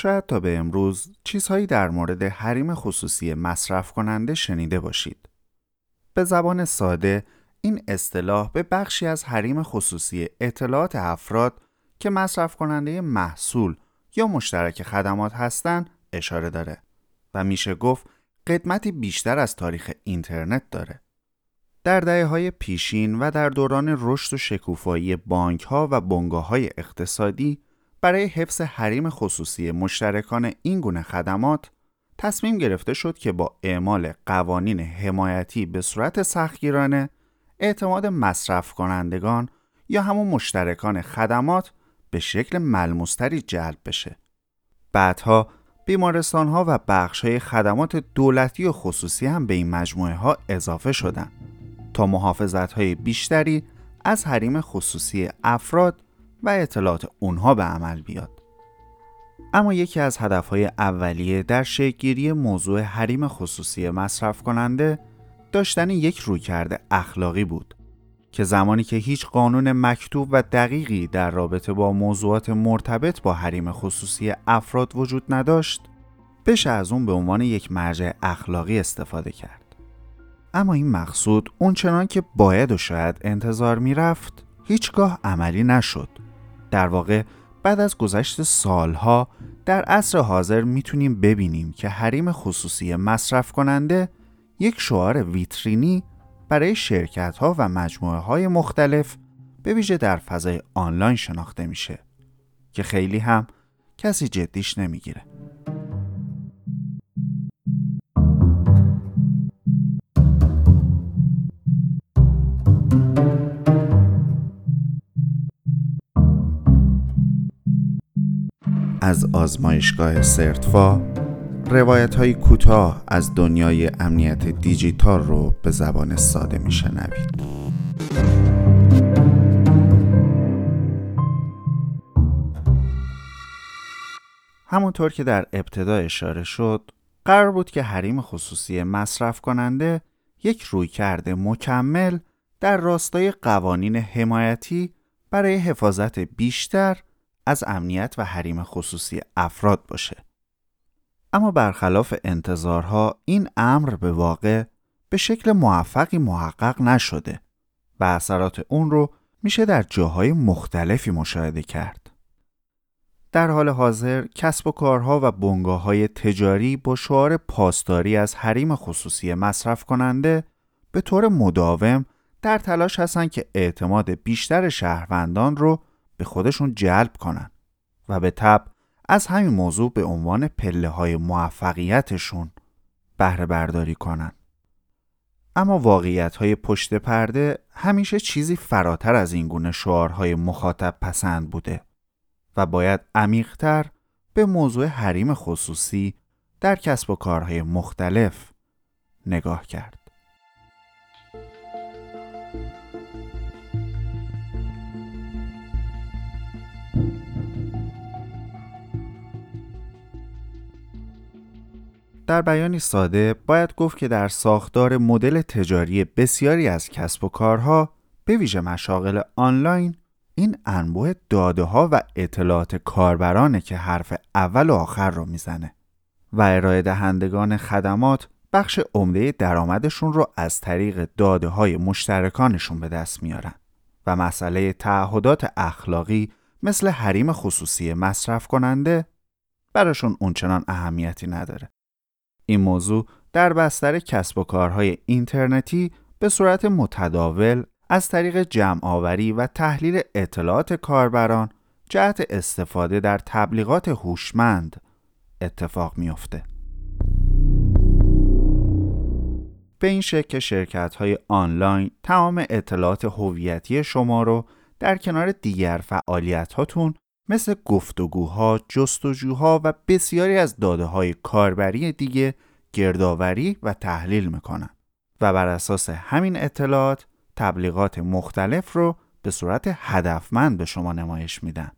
شاید تا به امروز چیزهایی در مورد حریم خصوصی مصرف کننده شنیده باشید. به زبان ساده، این اصطلاح به بخشی از حریم خصوصی اطلاعات افراد که مصرف کننده محصول یا مشترک خدمات هستند اشاره داره و میشه گفت قدمتی بیشتر از تاریخ اینترنت داره. در دهه‌های پیشین و در دوران رشد و شکوفایی بانک‌ها و بنگاه‌های اقتصادی، برای حفظ حریم خصوصی مشترکان این گونه خدمات تصمیم گرفته شد که با اعمال قوانین حمایتی به صورت سختگیرانه اعتماد مصرف کنندگان یا همون مشترکان خدمات به شکل ملموس‌تری جلب بشه. بعدها بیمارستان‌ها و بخش‌های خدمات دولتی و خصوصی هم به این مجموعه ها اضافه شدند تا محافظت‌های بیشتری از حریم خصوصی افراد و اطلاعات اونها به عمل بیاد. اما یکی از هدف‌های اولیه در شکل‌گیری موضوع حریم خصوصی مصرف کننده داشتن یک رویکرد اخلاقی بود که زمانی که هیچ قانون مکتوب و دقیقی در رابطه با موضوعات مرتبط با حریم خصوصی افراد وجود نداشت، بشه از اون به عنوان یک مرجع اخلاقی استفاده کرد. اما این مقصود اونچنان که باید و شاید انتظار میرفت هیچگاه عملی نشد. در واقع بعد از گذشت سالها در عصر حاضر میتونیم ببینیم که حریم خصوصی مصرف کننده یک شعار ویترینی برای شرکت‌ها و مجموعه‌های مختلف به ویژه در فضای آنلاین شناخته میشه که خیلی هم کسی جدیش نمیگیره. از آزمایشگاه سرتفا روایت‌های کوتاه از دنیای امنیت دیجیتال رو به زبان ساده می‌شنوید. همونطور که در ابتدا اشاره شد، قرار بود که حریم خصوصی مصرف کننده یک رویکرد مکمل در راستای قوانین حمایتی برای حفاظت بیشتر از امنیت و حریم خصوصی افراد باشه. اما برخلاف انتظارها این امر به واقع به شکل موفقی محقق نشده و اثرات اون رو میشه در جاهای مختلفی مشاهده کرد. در حال حاضر کسب و کارها و بنگاه‌های تجاری با شعار پاسداری از حریم خصوصی مصرف کننده به طور مداوم در تلاش هستن که اعتماد بیشتر شهروندان رو به خودشون جلب کنن و به تبع از همین موضوع به عنوان پله‌های موفقیتشون بهره برداری کنن. اما واقعیت‌های پشت پرده همیشه چیزی فراتر از این گونه شعارهای مخاطب پسند بوده و باید عمیق‌تر به موضوع حریم خصوصی در کسب و کارهای مختلف نگاه کرد. در بیانی ساده باید گفت که در ساختار مدل تجاری بسیاری از کسب و کارها به ویژه مشاغل آنلاین این انبوه داده‌ها و اطلاعات کاربرانه که حرف اول و آخر رو میزنه و ارائه دهندگان خدمات بخش عمده درآمدشون رو از طریق داده‌های مشترکانشون به دست میارن و مسئله تعهدات اخلاقی مثل حریم خصوصی مصرف کننده براشون اونچنان اهمیتی نداره. این موضوع در بستر کسب و کارهای اینترنتی به صورت متداول از طریق جمع‌آوری و تحلیل اطلاعات کاربران جهت استفاده در تبلیغات هوشمند اتفاق می‌افته. به این شکل که شرکت‌های آنلاین تمام اطلاعات هویتی شما رو در کنار دیگر فعالیت‌هاتون مثل گفتگوها، جستجوها و بسیاری از داده‌های کاربری دیگه گردآوری و تحلیل میکنن و بر اساس همین اطلاعات تبلیغات مختلف رو به صورت هدفمند به شما نمایش میدن.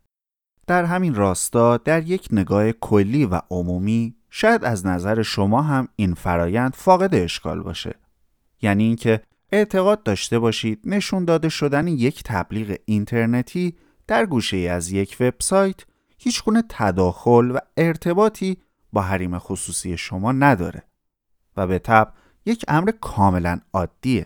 در همین راستا در یک نگاه کلی و عمومی شاید از نظر شما هم این فرایند فاقد اشکال باشه. یعنی اینکه اعتقاد داشته باشید نشون داده شدن یک تبلیغ اینترنتی در گوشه از یک وبسایت هیچگونه تداخل و ارتباطی با حریم خصوصی شما نداره و به تبع یک امر کاملا عادیه.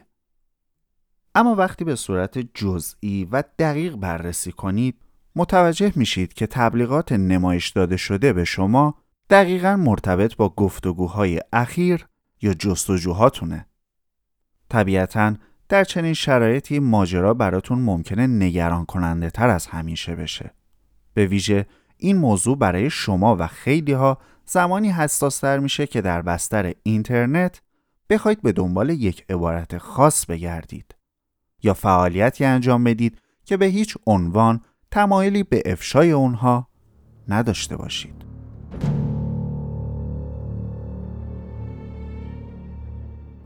اما وقتی به صورت جزئی و دقیق بررسی کنید متوجه میشید که تبلیغات نمایش داده شده به شما دقیقاً مرتبط با گفتگوهای اخیر یا جستجوهاتونه. طبیعتاً در چنین شرایطی ماجرا براتون ممکنه نگران کننده تر از همیشه بشه. به ویژه این موضوع برای شما و خیلی ها زمانی حساس تر میشه که در بستر اینترنت بخواید به دنبال یک عبارت خاص بگردید یا فعالیتی انجام بدید که به هیچ عنوان تمایلی به افشای اونها نداشته باشید.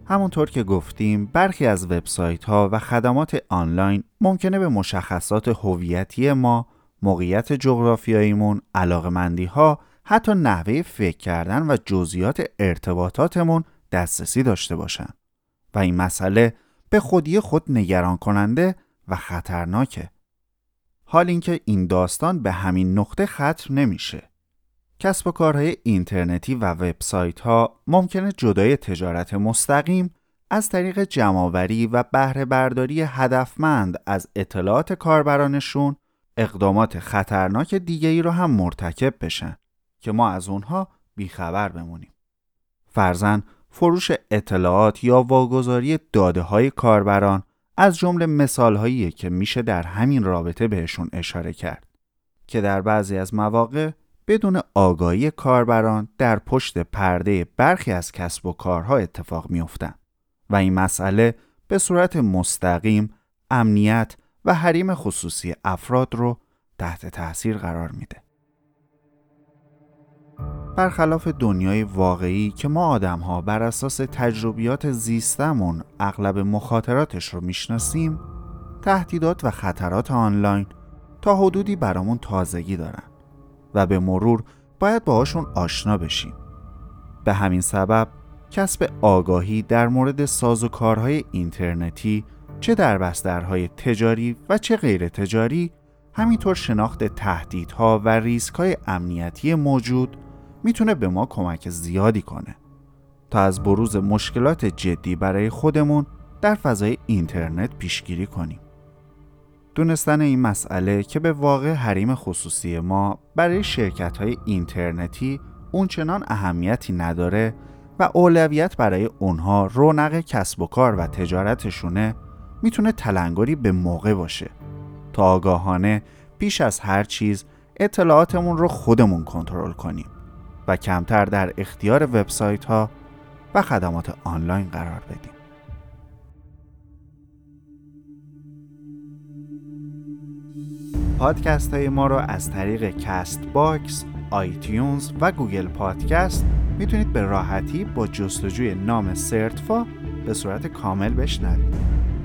همونطور که گفتیم برخی از وبسایت‌ها و خدمات آنلاین ممکنه به مشخصات هویتی ما، موقعیت جغرافیاییمون، علاقه‌مندی‌ها، حتی نحوه فکر کردن و جزئیات ارتباطاتمون دسترسی داشته باشن و این مسئله به خودی خود نگران کننده و خطرناکه. حال اینکه این داستان به همین نقطه ختم نمیشه. کسب و کارهای اینترنتی و وبسایت‌ها ممکنه جدای تجارت مستقیم از طریق جمع‌آوری و بهره برداری هدفمند از اطلاعات کاربرانشون اقدامات خطرناک دیگه‌ای رو هم مرتکب بشن که ما از اونها بیخبر بمونیم. فرضاً فروش اطلاعات یا واگذاری داده‌های کاربران از جمله مثال‌هایی که میشه در همین رابطه بهشون اشاره کرد که در بعضی از مواقع بدون آگاهی کاربران در پشت پرده برخی از کسب و کارها اتفاق می‌افتند و این مسئله به صورت مستقیم امنیت و حریم خصوصی افراد رو تحت تأثیر قرار میده. برخلاف دنیای واقعی که ما آدم‌ها بر اساس تجربیات زیستمون اغلب مخاطراتش رو میشناسیم، تهدیدات و خطرات آنلاین تا حدودی برامون تازگی دارن و به مرور باید باهاشون آشنا بشیم. به همین سبب کسب آگاهی در مورد سازوکارهای اینترنتی چه در بسترهای تجاری و چه غیر تجاری، همینطور شناخت تهدیدها و ریسک‌های امنیتی موجود میتونه به ما کمک زیادی کنه تا از بروز مشکلات جدی برای خودمون در فضای اینترنت پیشگیری کنیم. دونستن این مسئله که به واقع حریم خصوصی ما برای شرکت‌های اینترنتی اونچنان اهمیتی نداره و اولویت برای اونها رونق کسب و کار و تجارتشونه، میتونه تلنگری به موقع باشه تا آگاهانه پیش از هر چیز اطلاعاتمون رو خودمون کنترل کنیم و کمتر در اختیار وبسایت‌ها و خدمات آنلاین قرار بدیم. پادکست های ما رو از طریق کست باکس، آیتیونز و گوگل پادکست میتونید به راحتی با جستجوی نام سرتفا به صورت کامل بشنوید.